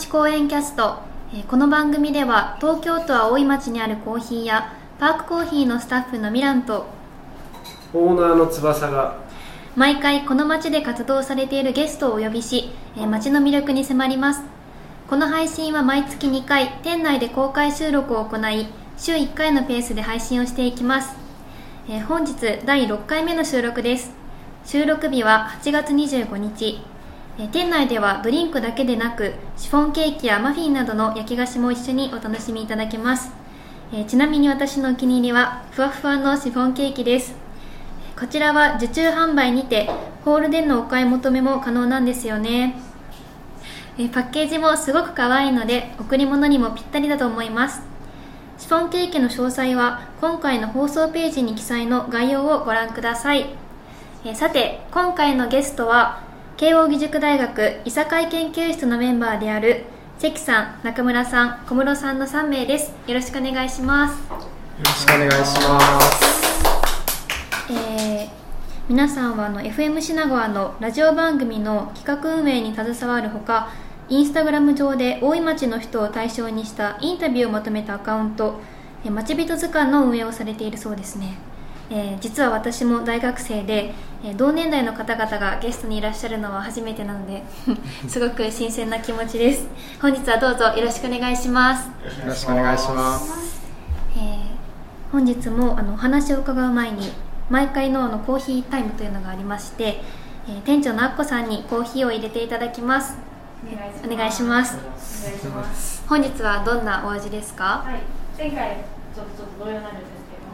町公園キャスト。この番組では東京都青い町にあるコーヒー屋パークコーヒーのスタッフのミランとオーナーの翼が毎回この町で活動されているゲストをお呼びし、町の魅力に迫ります。この配信は毎月2回店内で公開収録を行い、週1回のペースで配信をしていきます。本日第6回目の収録です。収録日は8月25日。店内ではドリンクだけでなくシフォンケーキやマフィンなどの焼き菓子も一緒にお楽しみいただけます。ちなみに私のお気に入りはふわふわのシフォンケーキです。こちらは受注販売にてホールでのお買い求めも可能なんですよね。パッケージもすごく可愛いので贈り物にもぴったりだと思います。シフォンケーキの詳細は今回の放送ページに記載の概要をご覧ください。さて、今回のゲストは慶應義塾大学医査会研究室のメンバーである関さん、中村さん、小室さんの3名です。よろしくお願いします。よろしくお願いします。皆さんはFM 品川のラジオ番組の企画運営に携わるほか、インスタグラム上で大井町の人を対象にしたインタビューをまとめたアカウント、町人図鑑の運営をされているそうですね。実は私も大学生で、同年代の方々がゲストにいらっしゃるのは初めてなのですごく新鮮な気持ちです。本日はどうぞよろしくお願いします。よろしくお願いします。本日もお話を伺う前に毎回のコーヒータイムというのがありまして、店長のあっこさんにコーヒーを入れていただきます。お願いします。本日はどんなお味ですか？はい、前回ちょっと同様なんです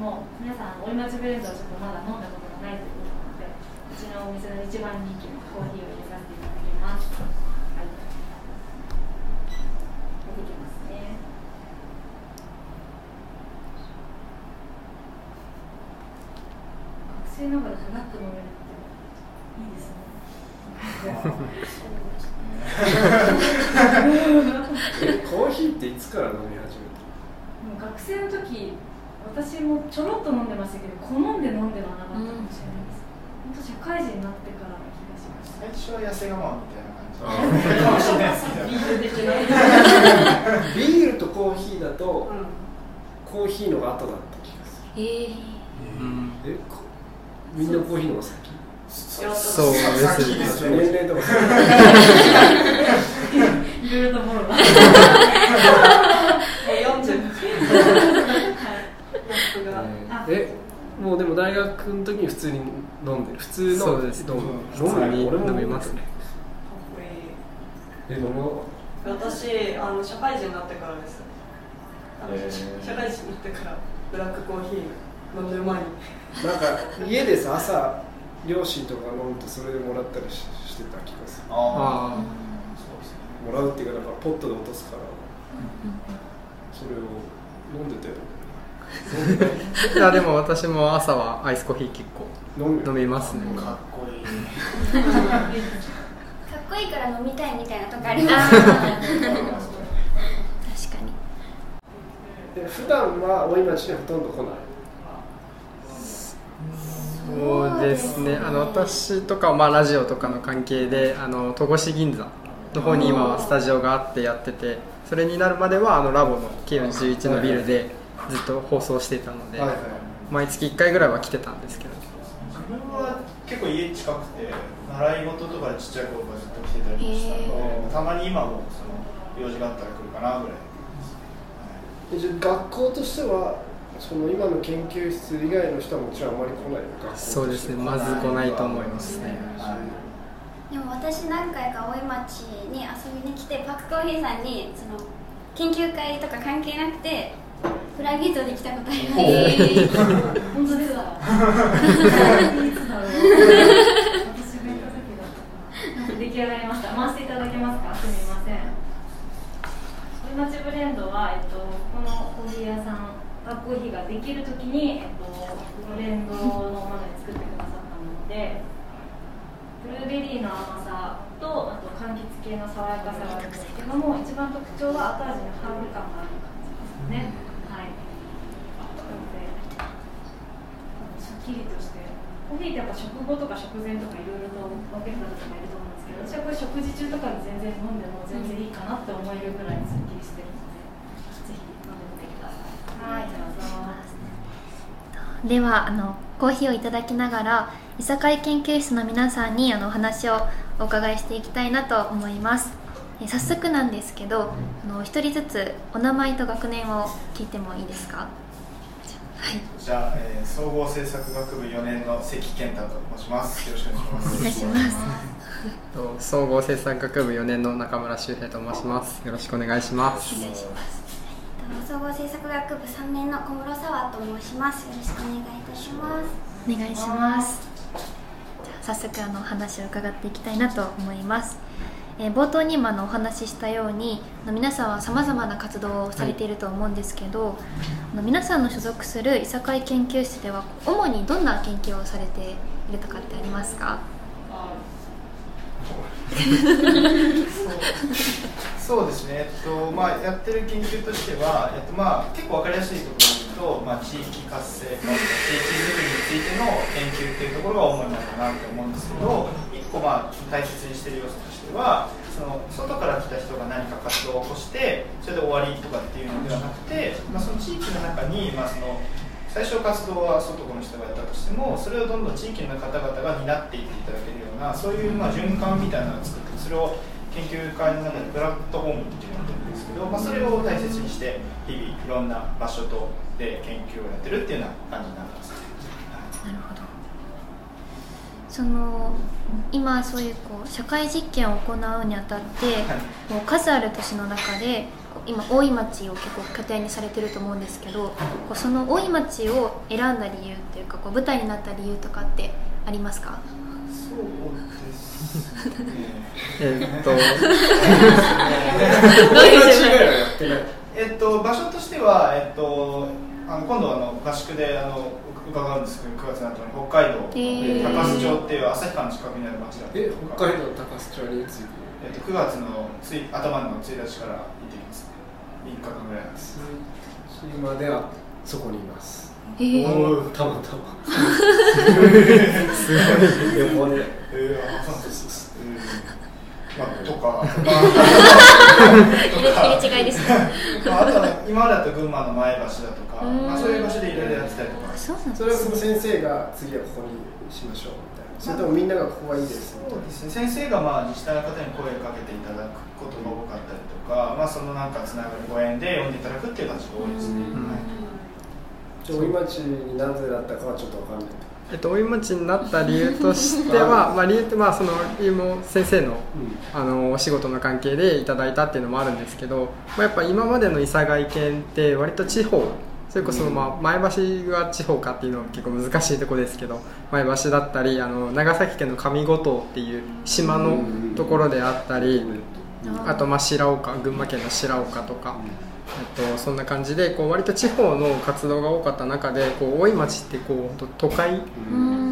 もう皆さん、大井町ブレンドはちょっとまだ飲んだことがないということなので、うちのお店の一番人気のコーヒーを入れさせていただきます。はい、出てきますね。学生ながらふわっと飲めるっていいですね。コーヒーっていつから飲み始めたの？学生の時、私もちょろっと飲んでましたけど、好んで飲んではなかったかもしれないです。本当、社会人になってからの気がします。最初は痩せ我慢みたいな感じで。ビールとコーヒーだと、コーヒーのが後だった気がする。みんなコーヒーのが先？そうですね。年齢とか。いろいろともろだ。40。もうでも大学の時に普通に飲んでる。普通の飲みますね。私社会人になってからです。社会人になってからブラックコーヒー飲んでる前に。なんか家でさ、朝両親とか飲むとそれでもらったりしてた気がする。ああ、そうですね。もらうっていうか、だからポットで落とすから、それを飲んでたよ。いや、でも私も朝はアイスコーヒー結構飲みますね。かっこいい。かっこいいから飲みたいみたいなとこあります。確かに。で、普段は大井町にほとんど来ない。そうですね。私とかラジオとかの関係で戸越銀座の方に今はスタジオがあってやってて、それになるまではラボの K41 のビルで。ずっと放送してたので、毎月1回ぐらいは来てたんですけど、自分は結構家近くて習い事とかでちっちゃい頃からずっと来てたりしたので、たまに今もその用事があったら来るかなぐらいです、はい。じゃあ学校としてはその今の研究室以外の人はもちろんあまり来ない学校？そうですね、まず来ないと思いますね。でも私何回か大井町に遊びに来て、パックコーヒーさんにその研究会とか関係なくてプライベートで来たことあります。本当ですか？出来上がりました。回していただけますか？すみません。大井町ブレンドは、このコーヒー屋さん、パークコーヒーができるときに、ブレンドのものに作ってくださったので、ブルーベリーの甘さと、あと柑橘系の爽やかさがあるんですけども、一番特徴は後味のハーブ感がある感じですね。コーヒーってやっぱ食後とか食前とかいろいろと分ける方とかいると思うんですけど、私はこれ食事中とかに全然飲んでも全然いいかなって思えるぐらいすっきりしてるので、ぜひ飲んでみてください。はい、どうぞ。ではコーヒーをいただきながらいさかい研究室の皆さんにお話をお伺いしていきたいなと思います。早速なんですけど、一人ずつお名前と学年を聞いてもいいですか？はい、じゃあ、総合政策学部4年の関健太と申します。よろしくお願いします。総合政策学部4年の中村修平と申します。よろしくお願いします。総合政策学部3年の小室沢と申します。よろしくお願いいたします。お願いします。じゃあ早速話を伺っていきたいなと思います。冒頭にもお話ししたように皆さんはさまざまな活動をされていると思うんですけど、皆さんの所属するいさかい研究室では主にどんな研究をされているとかってありますか？そうですね、やってる研究としては、結構分かりやすいところで言うと、地域活性化とか地域づくりについての研究というところが主になるかなと思うんですけど、1個大切にしてる要素としては、外から来た人が何か活動を起こしてそれで終わりとかっていうのではなくて、その地域の中に、最初活動は外の人がやったとしても、それをどんどん地域の方々が担っていっていただけるような、そういう循環みたいなのを作って、それを研究会の中でプラットフォームっていうのをやってるんですけど、それを大切にして日々いろんな場所で研究をやってるっていうような感じになります。なるほど。今そういう社会実験を行うにあたって、もう数ある都市の中で今大井町を結構拠点にされてると思うんですけど、その大井町を選んだ理由っていうか、舞台になった理由とかってありますか？そうですね。場所としては、今度は合宿で伺うんですけど、9月の後に北海道高須町っていう旭川の近くにある町だったりとか、北海道高須町について、9月の頭の1日から行ってきます。3日間ぐらいなんです。今ではそこにいます。たまたますごい旅行でとか入れ違いですね。あとは今までだと群馬の前橋だとか、そういう場所でいろいろやってたりとか、それは先生が次はここにしましょうみたいな、それともみんながここはいいですね。そうですね、先生が自治体の方に声をかけていただくことが多かったりとか、そのつながるご縁で呼んでいただくっていう感じが多いですね。大井町になぜだったかはちょっと分かんない。大井町になった理由としては、理由ってその理由も先生の、お仕事の関係でいただいたっていうのもあるんですけど、やっぱ今までのいさかい研って割と地方、それこそ前橋が地方かっていうのは結構難しいところですけど、前橋だったり長崎県の上五島っていう島のところであったり、あと白岡、群馬県の白岡とか。そんな感じで割と地方の活動が多かった中で、大井町って都会、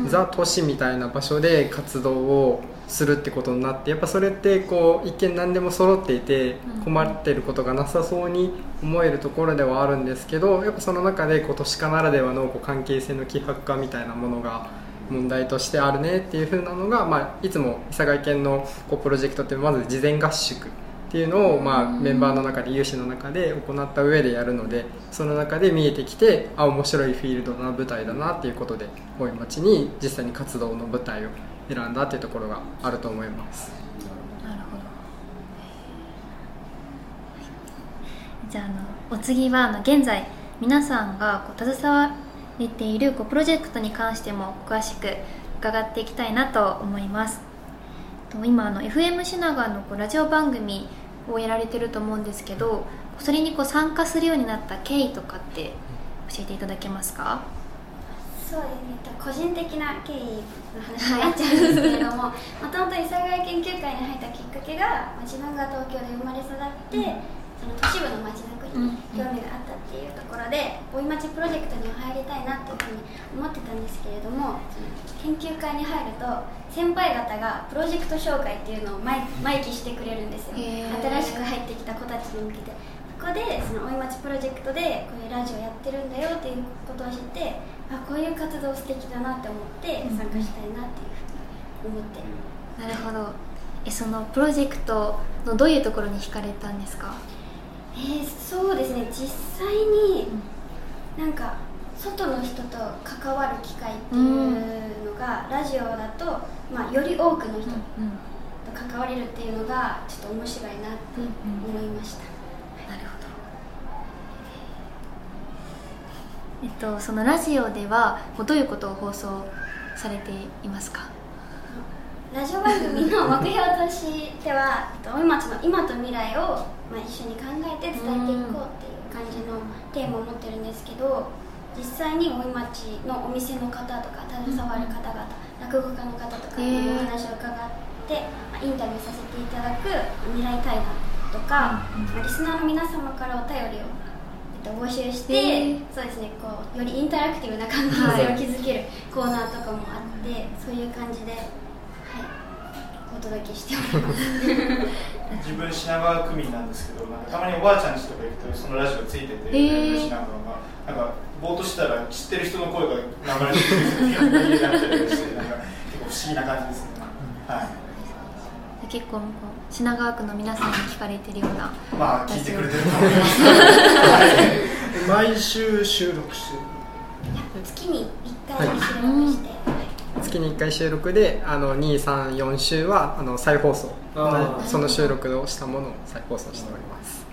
ザ都市みたいな場所で活動をするってことになって、やっぱそれって一見何でも揃っていて困ってることがなさそうに思えるところではあるんですけど、やっぱその中で都市化ならではの関係性の希薄化みたいなものが問題としてあるねっていう風なのが、いつもいさかい研のプロジェクトってまず事前合宿っていうのをメンバーの中で有志の中で行った上でやるので、その中で見えてきて、面白いフィールドな舞台だなっていうことで大井町に実際に活動の舞台を選んだっていうところがあると思います。なるほど。じゃあお次は現在皆さんが携われているプロジェクトに関しても詳しく伺っていきたいなと思います。今FM しながのラジオ番組をやられてると思うんですけど、それに参加するようになった経緯とかって教えていただけますか？そうですね、個人的な経緯の話になっちゃうんですけれども、もともといさかい研究会に入ったきっかけが、自分が東京で生まれ育って、都市部の街づくりに興味があったっていうところで、大井町プロジェクトには入りたいなというふうに思ってたんですけれども、研究会に入ると先輩方がプロジェクト紹介っていうのを毎期してくれるんですよ。新しく入ってきた子たちに向けて、ここで大井町プロジェクトでこういうラジオやってるんだよっていうことを知って、こういう活動素敵だなって思って参加したいなっていうふうに思って。なるほど。そのプロジェクトのどういうところに惹かれたんですか？そうですね、実際になんか外の人と関わる機会っていうのが、ラジオだと、まあ、より多くの人と関われるっていうのがちょっと面白いなって思いました。なるほど。そのラジオではどういうことを放送されていますか？ラジオ番組の目標としては大井町の今と未来を一緒に考えて伝えていこうっていう感じのテーマを持ってるんですけど、実際に大井町のお店の方とか携わる方々、落語家の方とかにお話を伺って、インタビューさせていただく未来対談とか、リスナーの皆様からお便りを、募集して、そうですね、こうよりインタラクティブな関係性を築けるコーナーとかもあって、そういう感じで、お届けしております。自分品川区民なんですけど、なんかたまにおばあちゃん家とか行くとそのラジオついてて、品川がなんかぼーっとしたら知ってる人の声が流れてくるっていうして、なんか結構不思議な感じですね。はい。結構品川区の皆さんに聞かれてるような、まあ聞いてくれてると思います。毎週収録してる。月に1回収録して。月に1回収録で2、3、4週は再放送、その収録をしたものを再放送しております。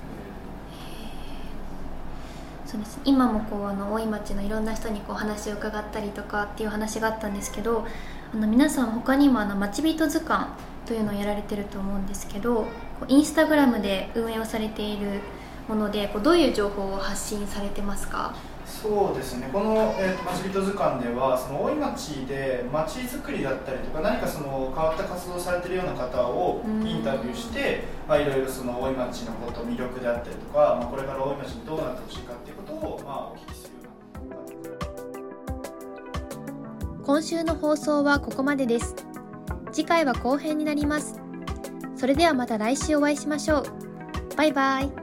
そうです。今もこう大井町のいろんな人にこう話を伺ったりとかっていう話があったんですけど、皆さん他にも町人図鑑というのをやられてると思うんですけど、インスタグラムで運営をされているもので、どういう情報を発信されてますか？そうですね、この町人図鑑ではその大井町で町づくりだったりとか、何かその変わった活動をされているような方をインタビューして、いろいろその大井町のこと、魅力であったりとか、これから大井町にどうなってほしいかっていうことをお聞きするような。今週の放送はここまでです。次回は後編になります。それではまた来週お会いしましょう。バイバイ。